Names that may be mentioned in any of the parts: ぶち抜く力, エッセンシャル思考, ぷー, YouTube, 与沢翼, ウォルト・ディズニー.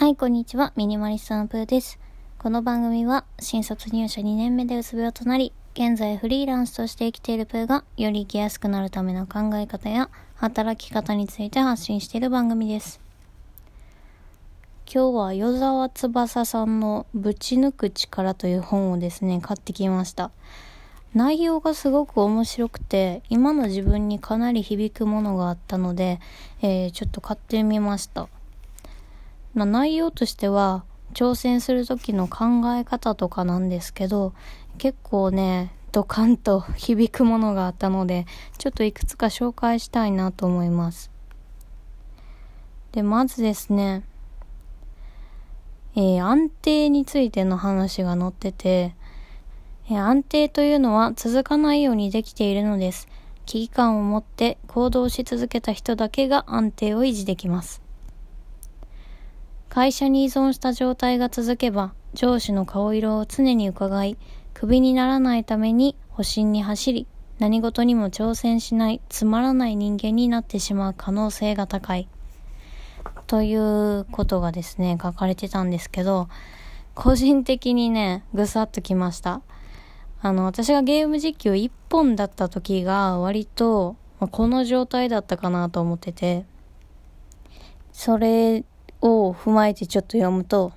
はい、こんにちは。ミニマリストのプーです。この番組は新卒入社2年目でうつ病となり、現在フリーランスとして生きているプーがより生きやすくなるための考え方や働き方について発信している番組です。今日は与沢翼さんのぶち抜く力という本をですね、買ってきました。内容がすごく面白くて、今の自分にかなり響くものがあったので、ちょっと買ってみました。内容としては挑戦する時の考え方とかなんですけど、結構ねドカンと響くものがあったので、ちょっといくつか紹介したいなと思います。で、まずですね、安定についての話が載ってて、安定というのは続かないようにできているのです。危機感を持って行動し続けた人だけが安定を維持できます。会社に依存した状態が続けば、上司の顔色を常に伺い、クビにならないために保身に走り、何事にも挑戦しない、つまらない人間になってしまう可能性が高い。ということがですね、書かれてたんですけど、個人的にね、ぐさっときました。私がゲーム実況1本だった時が、割と、この状態だったかなと思ってて、それを踏まえてちょっと読むと、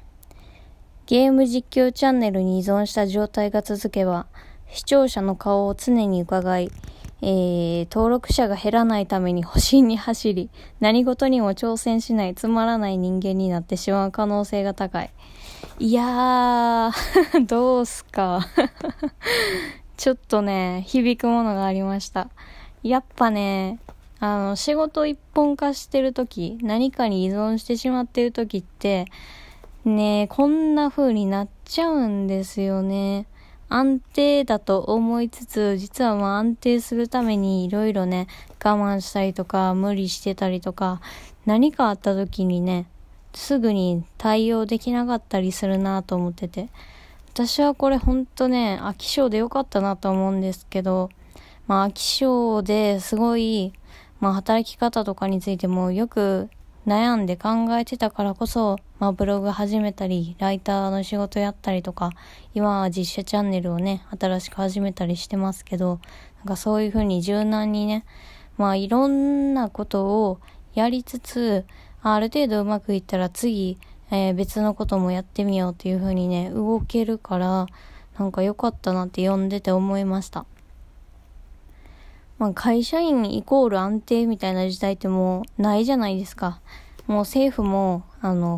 ゲーム実況チャンネルに依存した状態が続けば、視聴者の顔を常に伺い、登録者が減らないために保身に走り、何事にも挑戦しないつまらない人間になってしまう可能性が高い。いやーどうすかちょっとね響くものがありました。やっぱね、仕事一本化してるとき、何かに依存してしまってるときって、ね、こんな風になっちゃうんですよね。安定だと思いつつ、実は安定するためにいろいろね、我慢したりとか、無理してたりとか、何かあったときにね、すぐに対応できなかったりするなと思ってて。私はこれほんとね、飽き性でよかったなと思うんですけど、飽き性ですごい、働き方とかについてもよく悩んで考えてたからこそ、ブログ始めたり、ライターの仕事やったりとか、今は実写チャンネルをね、新しく始めたりしてますけど、なんかそういう風に柔軟にね、いろんなことをやりつつ、ある程度うまくいったら次、別のこともやってみようっていう風にね、動けるから、なんか良かったなって読んでて思いました。会社員イコール安定みたいな時代ってもうないじゃないですか。もう政府も、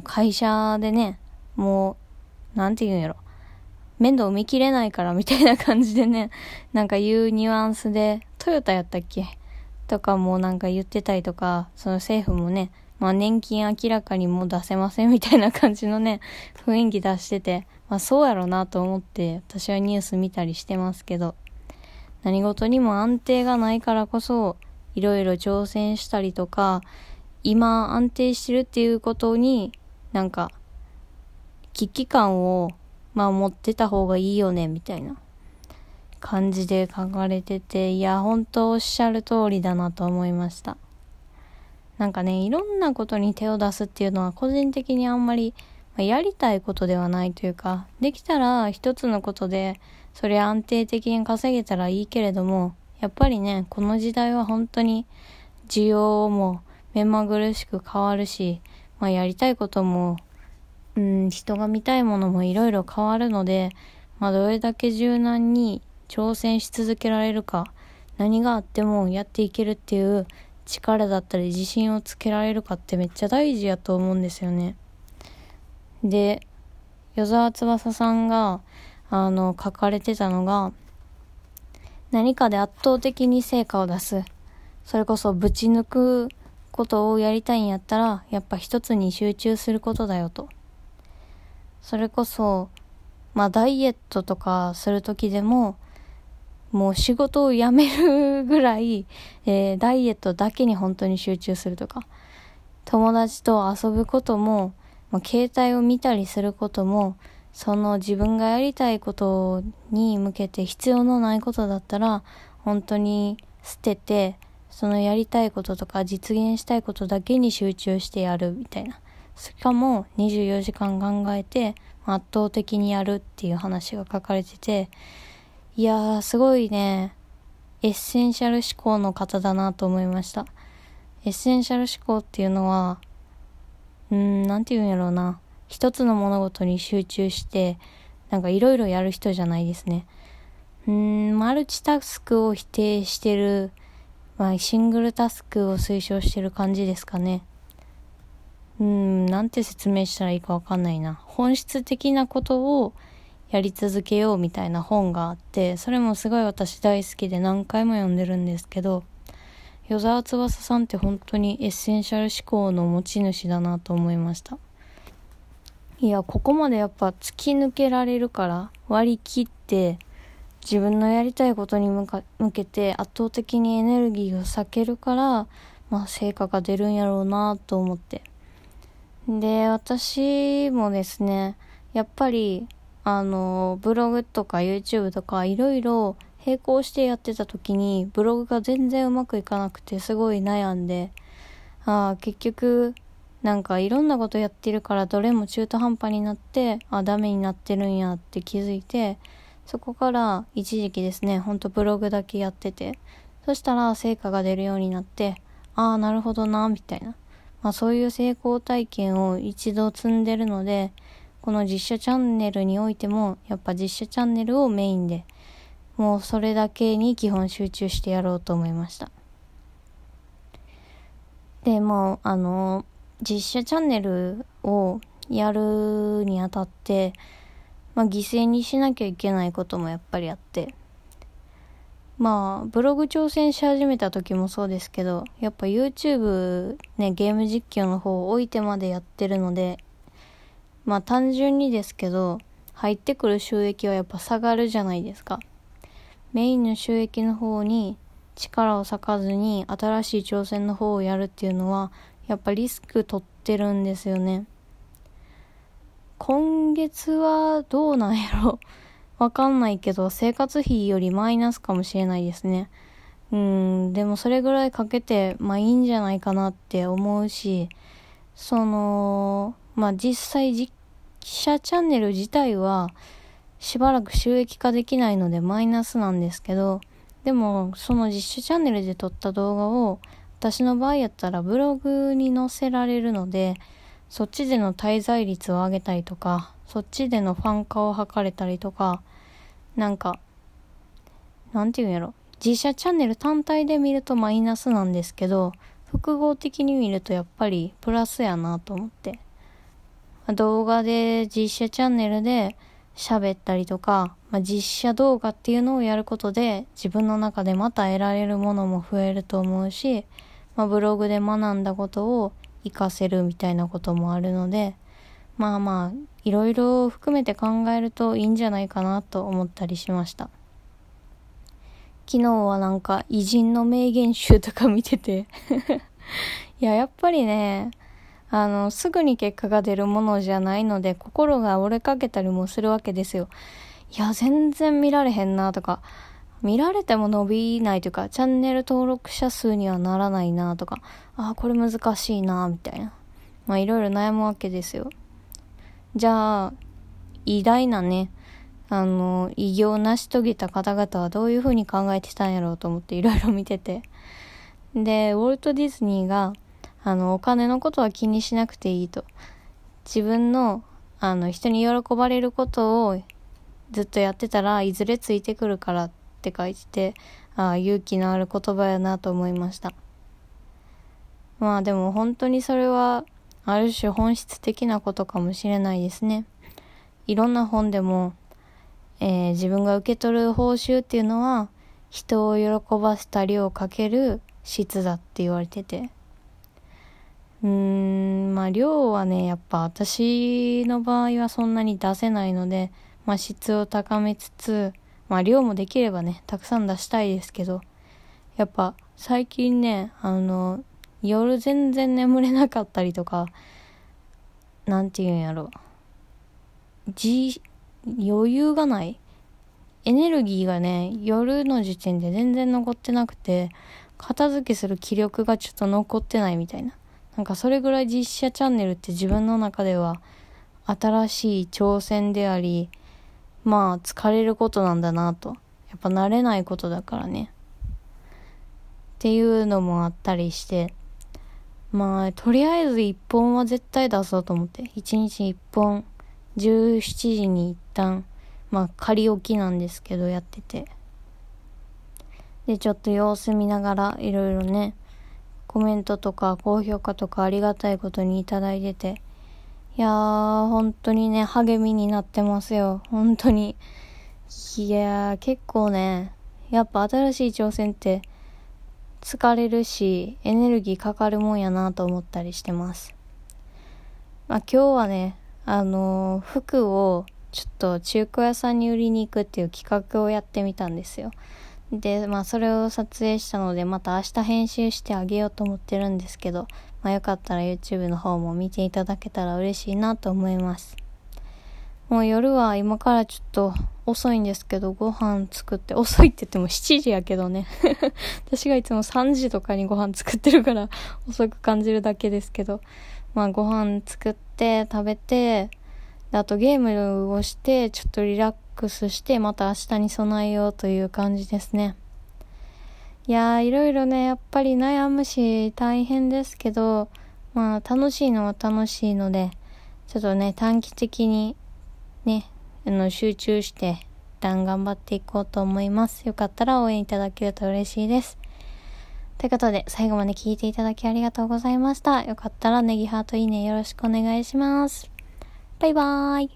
会社でね、もう、なんて言うんやろ。面倒見きれないからみたいな感じでね、なんか言うニュアンスで、トヨタやったっけとかもなんか言ってたりとか、その政府もね、年金明らかにもう出せませんみたいな感じのね、雰囲気出してて、そうやろなと思って、私はニュース見たりしてますけど。何事にも安定がないからこそ、いろいろ挑戦したりとか、今安定してるっていうことに、なんか、危機感を、持ってた方がいいよね、みたいな感じで書かれてて、いや、本当おっしゃる通りだなと思いました。なんかね、いろんなことに手を出すっていうのは、個人的にあんまり、やりたいことではないというか、できたら一つのことで、それ安定的に稼げたらいいけれども、やっぱりね、この時代は本当に需要も目まぐるしく変わるし、やりたいことも、人が見たいものもいろいろ変わるので、どれだけ柔軟に挑戦し続けられるか、何があってもやっていけるっていう力だったり自信をつけられるかってめっちゃ大事やと思うんですよね。で、与沢翼さんが、書かれてたのが、何かで圧倒的に成果を出す、それこそぶち抜くことをやりたいんやったら、やっぱ一つに集中することだよと。それこそダイエットとかする時でも、もう仕事を辞めるぐらい、ダイエットだけに本当に集中するとか、友達と遊ぶことも、携帯を見たりすることも、その自分がやりたいことに向けて必要のないことだったら本当に捨てて、そのやりたいこととか実現したいことだけに集中してやるみたいな、しかも24時間考えて圧倒的にやるっていう話が書かれてて、いやーすごいね、エッセンシャル思考の方だなと思いました。エッセンシャル思考っていうのはなんて言うんやろうな、一つの物事に集中してなんかいろいろやる人じゃないですね。マルチタスクを否定してる、シングルタスクを推奨してる感じですかね。なんて説明したらいいかわかんないな。本質的なことをやり続けようみたいな本があって、それもすごい私大好きで何回も読んでるんですけど、与沢翼さんって本当にエッセンシャル思考の持ち主だなと思いました。いや、ここまでやっぱ突き抜けられるから、割り切って自分のやりたいことに向けて圧倒的にエネルギーを割けるから、成果が出るんやろうなと思って。で、私もですね、やっぱりブログとか YouTube とかいろいろ並行してやってた時にブログが全然うまくいかなくてすごい悩んで、結局なんかいろんなことやってるからどれも中途半端になってダメになってるんやって気づいて、そこから一時期ですね、ほんとブログだけやってて、そしたら成果が出るようになって、なるほどなみたいな、そういう成功体験を一度積んでるので、この実写チャンネルにおいてもやっぱ実写チャンネルをメインでもうそれだけに基本集中してやろうと思いました。でも実写チャンネルをやるにあたって、犠牲にしなきゃいけないこともやっぱりあって、ブログ挑戦し始めた時もそうですけど、やっぱ YouTube ね、ゲーム実況の方を置いてまでやってるので、単純にですけど入ってくる収益はやっぱ下がるじゃないですか。メインの収益の方に力を割かずに新しい挑戦の方をやるっていうのはやっぱリスク取ってるんですよね。今月はどうなんやろわかんないけど、生活費よりマイナスかもしれないですね。でもそれぐらいかけて、いいんじゃないかなって思うし、実際実写チャンネル自体はしばらく収益化できないのでマイナスなんですけど、でもその実写チャンネルで撮った動画を私の場合やったらブログに載せられるので、そっちでの滞在率を上げたりとか、そっちでのファン化を図れたりとか、なんていうんやろ、実写チャンネル単体で見るとマイナスなんですけど、複合的に見るとやっぱりプラスやなと思って、動画で実写チャンネルで喋ったりとか、実写動画っていうのをやることで自分の中でまた得られるものも増えると思うし、ブログで学んだことを活かせるみたいなこともあるので、いろいろ含めて考えるといいんじゃないかなと思ったりしました。昨日は偉人の名言集とか見てていや、やっぱりね、すぐに結果が出るものじゃないので心が折れかけたりもするわけですよ。いや全然見られへんなとか、見られても伸びないというかチャンネル登録者数にはならないなとか、これ難しいなみたいな、いろいろ悩むわけですよ。じゃあ偉大なね、偉業を成し遂げた方々はどういうふうに考えてたんやろうと思っていろいろ見てて、でウォルト・ディズニーがお金のことは気にしなくていいと、自分の人に喜ばれることをずっとやってたらいずれついてくるからって書いてて、勇気のある言葉やなと思いました。でも本当にそれはある種本質的なことかもしれないですね。いろんな本でも、自分が受け取る報酬っていうのは人を喜ばせた量かける質だって言われてて、量はねやっぱ私の場合はそんなに出せないので、質を高めつつ、量もできればねたくさん出したいですけど、やっぱ最近ね夜全然眠れなかったりとか、なんていうんやろ、余裕がない、エネルギーがね夜の時点で全然残ってなくて、片付けする気力がちょっと残ってないみたいな、なんかそれぐらい実写チャンネルって自分の中では新しい挑戦であり、まあ疲れることなんだなと、やっぱ慣れないことだからねっていうのもあったりして、まあとりあえず1本は絶対出そうと思って、1日1本17時に一旦まあ仮置きなんですけどやってて、でちょっと様子見ながらいろいろねコメントとか高評価とかありがたいことにいただいてて、いやー本当にね励みになってますよ本当に。いやー結構ねやっぱ新しい挑戦って疲れるしエネルギーかかるもんやなと思ったりしてます。まあ今日はね服をちょっと中古屋さんに売りに行くっていう企画をやってみたんですよ。でまあそれを撮影したのでまた明日編集してあげようと思ってるんですけど、まあ、よかったら YouTube の方も見ていただけたら嬉しいなと思います。もう夜は今からちょっと遅いんですけどご飯作って、遅いって言っても7時やけどね私がいつも3時とかにご飯作ってるから遅く感じるだけですけど、まあご飯作って食べて、あとゲームをしてちょっとリラックスしてまた明日に備えようという感じですね。いやーいろいろねやっぱり悩むし大変ですけど、まあ楽しいのは楽しいので、ちょっとね短期的にね集中して一旦頑張っていこうと思います。よかったら応援いただけると嬉しいです。ということで最後まで聞いていただきありがとうございました。よかったらネギハートいいねよろしくお願いします。バイバーイ。